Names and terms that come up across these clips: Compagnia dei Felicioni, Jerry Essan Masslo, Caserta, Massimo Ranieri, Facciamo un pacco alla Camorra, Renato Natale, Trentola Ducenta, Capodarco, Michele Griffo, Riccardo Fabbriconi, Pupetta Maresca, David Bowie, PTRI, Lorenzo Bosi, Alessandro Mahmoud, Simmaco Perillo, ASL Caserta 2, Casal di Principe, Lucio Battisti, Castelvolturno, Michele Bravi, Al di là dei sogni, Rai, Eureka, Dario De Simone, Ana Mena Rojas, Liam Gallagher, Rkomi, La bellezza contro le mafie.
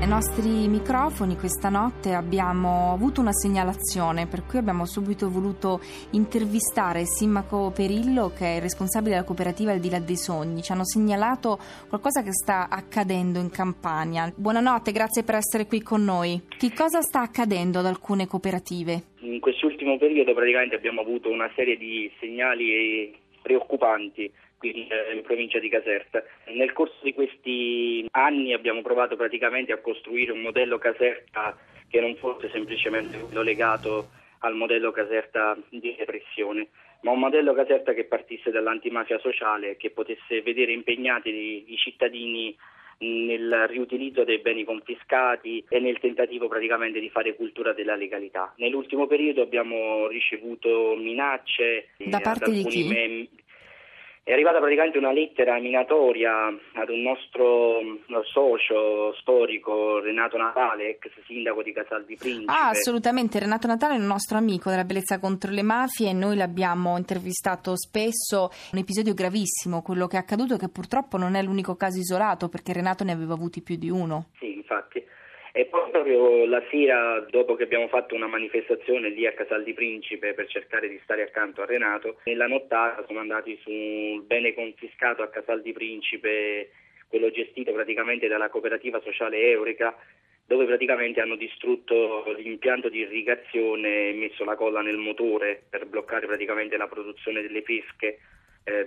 Ai nostri microfoni questa notte abbiamo avuto una segnalazione, per cui abbiamo subito voluto intervistare Simmaco Perillo, che è responsabile della cooperativa Al di là dei sogni. Ci hanno segnalato qualcosa che sta accadendo in Campania. Buonanotte, grazie per essere qui con noi. Che cosa sta accadendo ad alcune cooperative? In quest'ultimo periodo praticamente abbiamo avuto una serie di segnali preoccupanti qui in provincia di Caserta. Nel corso di questi anni abbiamo provato praticamente a costruire un modello Caserta che non fosse semplicemente quello legato al modello Caserta di repressione, ma un modello Caserta che partisse dall'antimafia sociale, che potesse vedere impegnati i cittadini nel riutilizzo dei beni confiscati e nel tentativo praticamente di fare cultura della legalità. Nell'ultimo periodo abbiamo ricevuto minacce da parte di chi? È arrivata praticamente una lettera minatoria ad un nostro socio storico, Renato Natale, ex sindaco di Casal di Principe. Ah, assolutamente, Renato Natale è un nostro amico della bellezza contro le mafie, noi l'abbiamo intervistato spesso. Un episodio gravissimo, quello che è accaduto, che purtroppo non è l'unico caso isolato, perché Renato ne aveva avuti più di uno. Sì, infatti. E poi proprio la sera, dopo che abbiamo fatto una manifestazione lì a Casal di Principe per cercare di stare accanto a Renato, nella nottata sono andati sul bene confiscato a Casal di Principe, quello gestito praticamente dalla cooperativa sociale Eureka, dove praticamente hanno distrutto l'impianto di irrigazione e messo la colla nel motore per bloccare praticamente la produzione delle pesche,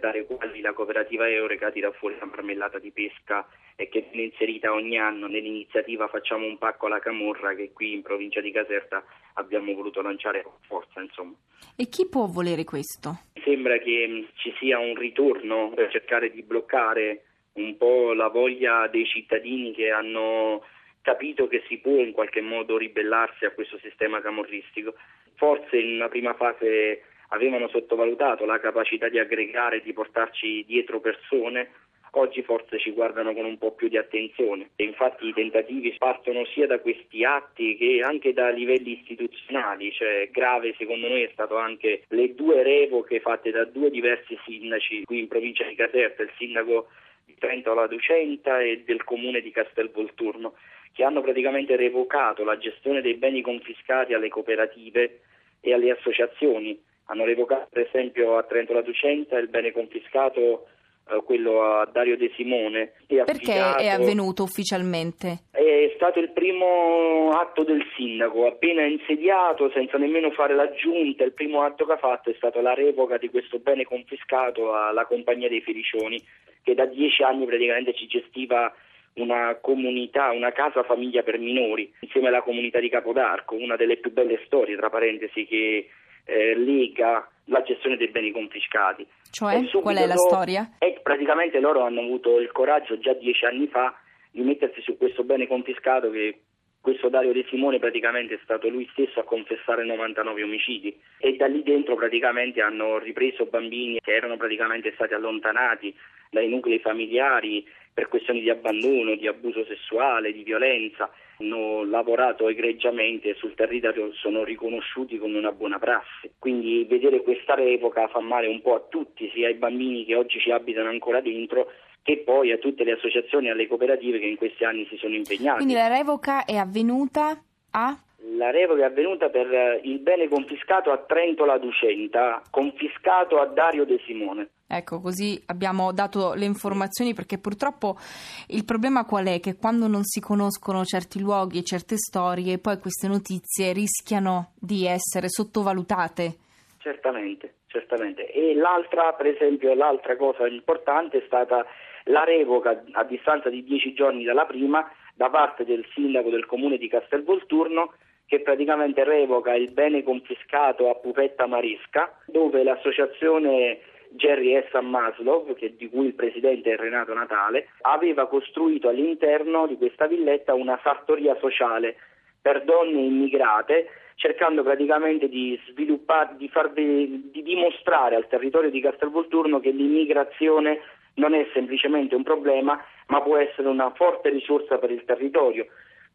dalle quali la cooperativa Eureka tira fuori la marmellata di pesca e che viene inserita ogni anno nell'iniziativa Facciamo un pacco alla Camorra, che qui in provincia di Caserta abbiamo voluto lanciare con forza, insomma. E chi può volere questo? Mi sembra che ci sia un ritorno per cercare di bloccare un po' la voglia dei cittadini che hanno capito che si può in qualche modo ribellarsi a questo sistema camorristico. Forse in una prima fase avevano sottovalutato la capacità di aggregare, di portarci dietro persone, oggi forse ci guardano con un po' più di attenzione. E infatti i tentativi partono sia da questi atti che anche da livelli istituzionali, cioè grave secondo noi è stato anche le due revoche fatte da due diversi sindaci qui in provincia di Caserta, il sindaco di Trentola Ducenta e del comune di Castelvolturno, che hanno praticamente revocato la gestione dei beni confiscati alle cooperative e alle associazioni. Hanno revocato per esempio a Trentola Ducenta il bene confiscato, quello a Dario De Simone. Perché è avvenuto ufficialmente? È stato il primo atto del sindaco, appena insediato, senza nemmeno fare la giunta, il primo atto che ha fatto è stata la revoca di questo bene confiscato alla Compagnia dei Felicioni, che da 10 anni praticamente ci gestiva una comunità, una casa famiglia per minori, insieme alla comunità di Capodarco, una delle più belle storie, tra parentesi, che lega la gestione dei beni confiscati. Cioè, qual è la storia? E praticamente loro hanno avuto il coraggio già 10 anni fa di mettersi su questo bene confiscato, che questo Dario De Simone praticamente è stato lui stesso a confessare 99 omicidi, e da lì dentro praticamente hanno ripreso bambini che erano praticamente stati allontanati dai nuclei familiari per questioni di abbandono, di abuso sessuale, di violenza. Hanno lavorato egregiamente sul territorio, sono riconosciuti come una buona prassi. Quindi vedere questa revoca fa male un po' a tutti, sia ai bambini che oggi ci abitano ancora dentro, che poi a tutte le associazioni e alle cooperative che in questi anni si sono impegnate. Quindi la revoca è avvenuta a? La revoca è avvenuta per il bene confiscato a Trentola Ducenta, confiscato a Dario De Simone. Ecco, così abbiamo dato le informazioni, perché purtroppo il problema qual è? Che quando non si conoscono certi luoghi e certe storie, poi queste notizie rischiano di essere sottovalutate. Certamente. E l'altra, per esempio, l'altra cosa importante è stata la revoca a distanza di 10 giorni dalla prima da parte del sindaco del comune di Castelvolturno, che praticamente revoca il bene confiscato a Pupetta Maresca, dove l'associazione Jerry Essan Masslo, di cui il presidente è Renato Natale, aveva costruito all'interno di questa villetta una sartoria sociale per donne immigrate, cercando praticamente di dimostrare al territorio di Castelvolturno che l'immigrazione non è semplicemente un problema, ma può essere una forte risorsa per il territorio,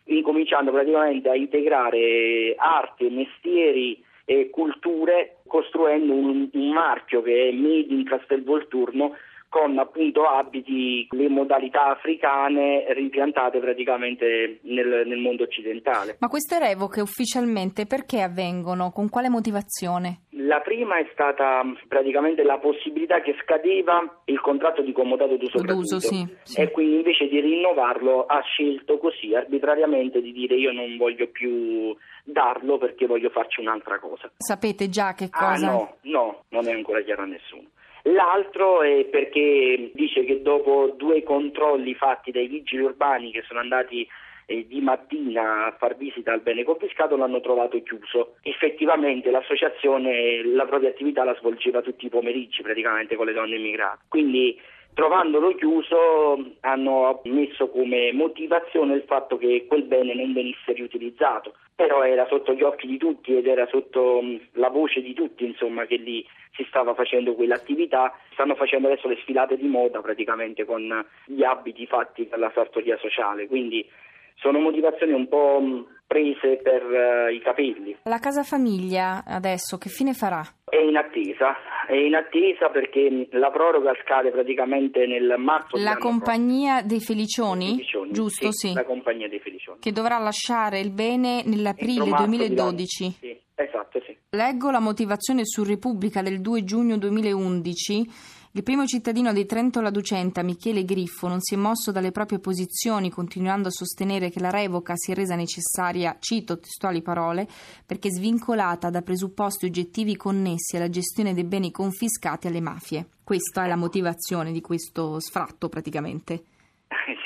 incominciando praticamente a integrare arti e mestieri e culture, costruendo un marchio che è Made in Castelvolturno, con appunto abiti, le modalità africane rimpiantate praticamente nel mondo occidentale. Ma queste revoche ufficialmente perché avvengono? Con quale motivazione? La prima è stata praticamente la possibilità che scadeva il contratto di comodato d'uso gratuito, sì. E quindi invece di rinnovarlo ha scelto così arbitrariamente di dire io non voglio più darlo perché voglio farci un'altra cosa. Sapete già che cosa? No, non è ancora chiaro a nessuno. L'altro è perché dice che dopo 2 controlli fatti dai vigili urbani che sono andati di mattina a far visita al bene confiscato l'hanno trovato chiuso. Effettivamente l'associazione la propria attività la svolgeva tutti i pomeriggi praticamente con le donne immigrate, quindi trovandolo chiuso hanno messo come motivazione il fatto che quel bene non venisse riutilizzato, però era sotto gli occhi di tutti ed era sotto la voce di tutti, insomma, che lì si stava facendo quell'attività. Stanno facendo adesso le sfilate di moda praticamente con gli abiti fatti dalla sartoria sociale, quindi sono motivazioni un po' prese per i capelli. La casa famiglia adesso che fine farà? È in attesa perché la proroga scade praticamente nel marzo. La Compagnia dei Felicioni, giusto? Sì. La Compagnia dei Felicioni. Che dovrà lasciare il bene nell'aprile 2012. Sì, esatto, sì. Leggo la motivazione su Repubblica del 2 giugno 2011. Il primo cittadino di Trentola Ducenta, Michele Griffo, non si è mosso dalle proprie posizioni, continuando a sostenere che la revoca si è resa necessaria, cito testuali parole, perché svincolata da presupposti oggettivi connessi alla gestione dei beni confiscati alle mafie. Questa è la motivazione di questo sfratto praticamente.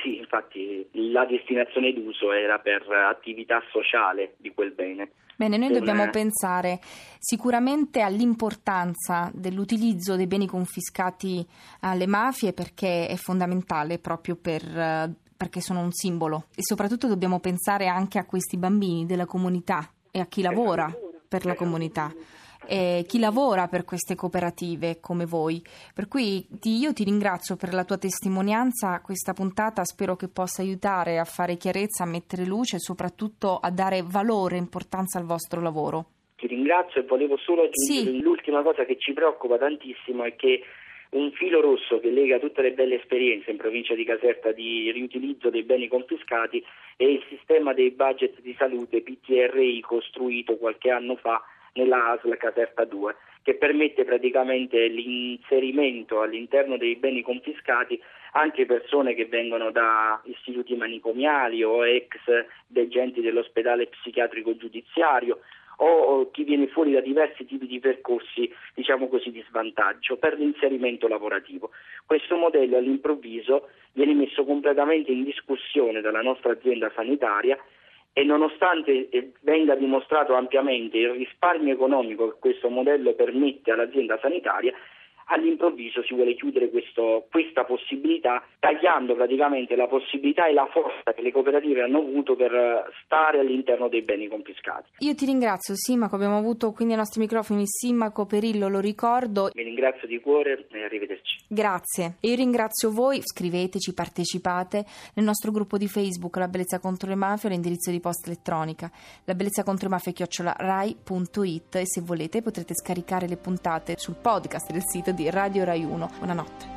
Sì, infatti la destinazione d'uso era per attività sociale di quel bene. Bene, noi dobbiamo pensare sicuramente all'importanza dell'utilizzo dei beni confiscati alle mafie, perché è fondamentale proprio perché sono un simbolo, e soprattutto dobbiamo pensare anche a questi bambini della comunità e a chi lavora per la comunità. Chi lavora per queste cooperative come voi, per cui io ti ringrazio per la tua testimonianza. Questa puntata spero che possa aiutare a fare chiarezza, a mettere luce e soprattutto a dare valore e importanza al vostro lavoro. Ti ringrazio e volevo solo aggiungere L'ultima cosa che ci preoccupa tantissimo è che un filo rosso che lega tutte le belle esperienze in provincia di Caserta di riutilizzo dei beni confiscati è il sistema dei budget di salute PTRI costruito qualche anno fa nella ASL Caserta 2, che permette praticamente l'inserimento all'interno dei beni confiscati anche persone che vengono da istituti manicomiali o ex degenti dell'ospedale psichiatrico giudiziario o chi viene fuori da diversi tipi di percorsi, diciamo così, di svantaggio per l'inserimento lavorativo. Questo modello all'improvviso viene messo completamente in discussione dalla nostra azienda sanitaria, e nonostante venga dimostrato ampiamente il risparmio economico che questo modello permette all'azienda sanitaria, all'improvviso si vuole chiudere questa possibilità, tagliando praticamente la possibilità e la forza che le cooperative hanno avuto per stare all'interno dei beni confiscati. Io ti ringrazio Simmaco, abbiamo avuto quindi ai nostri microfoni Simmaco Perillo, lo ricordo. Vi ringrazio di cuore e arrivederci. Grazie. Io ringrazio voi, scriveteci, partecipate nel nostro gruppo di Facebook La Bellezza contro le Mafie, l'indirizzo di posta elettronica labellezzacontrolemafie@rai.it, e se volete potrete scaricare le puntate sul podcast del sito di Radio Rai 1. Buonanotte.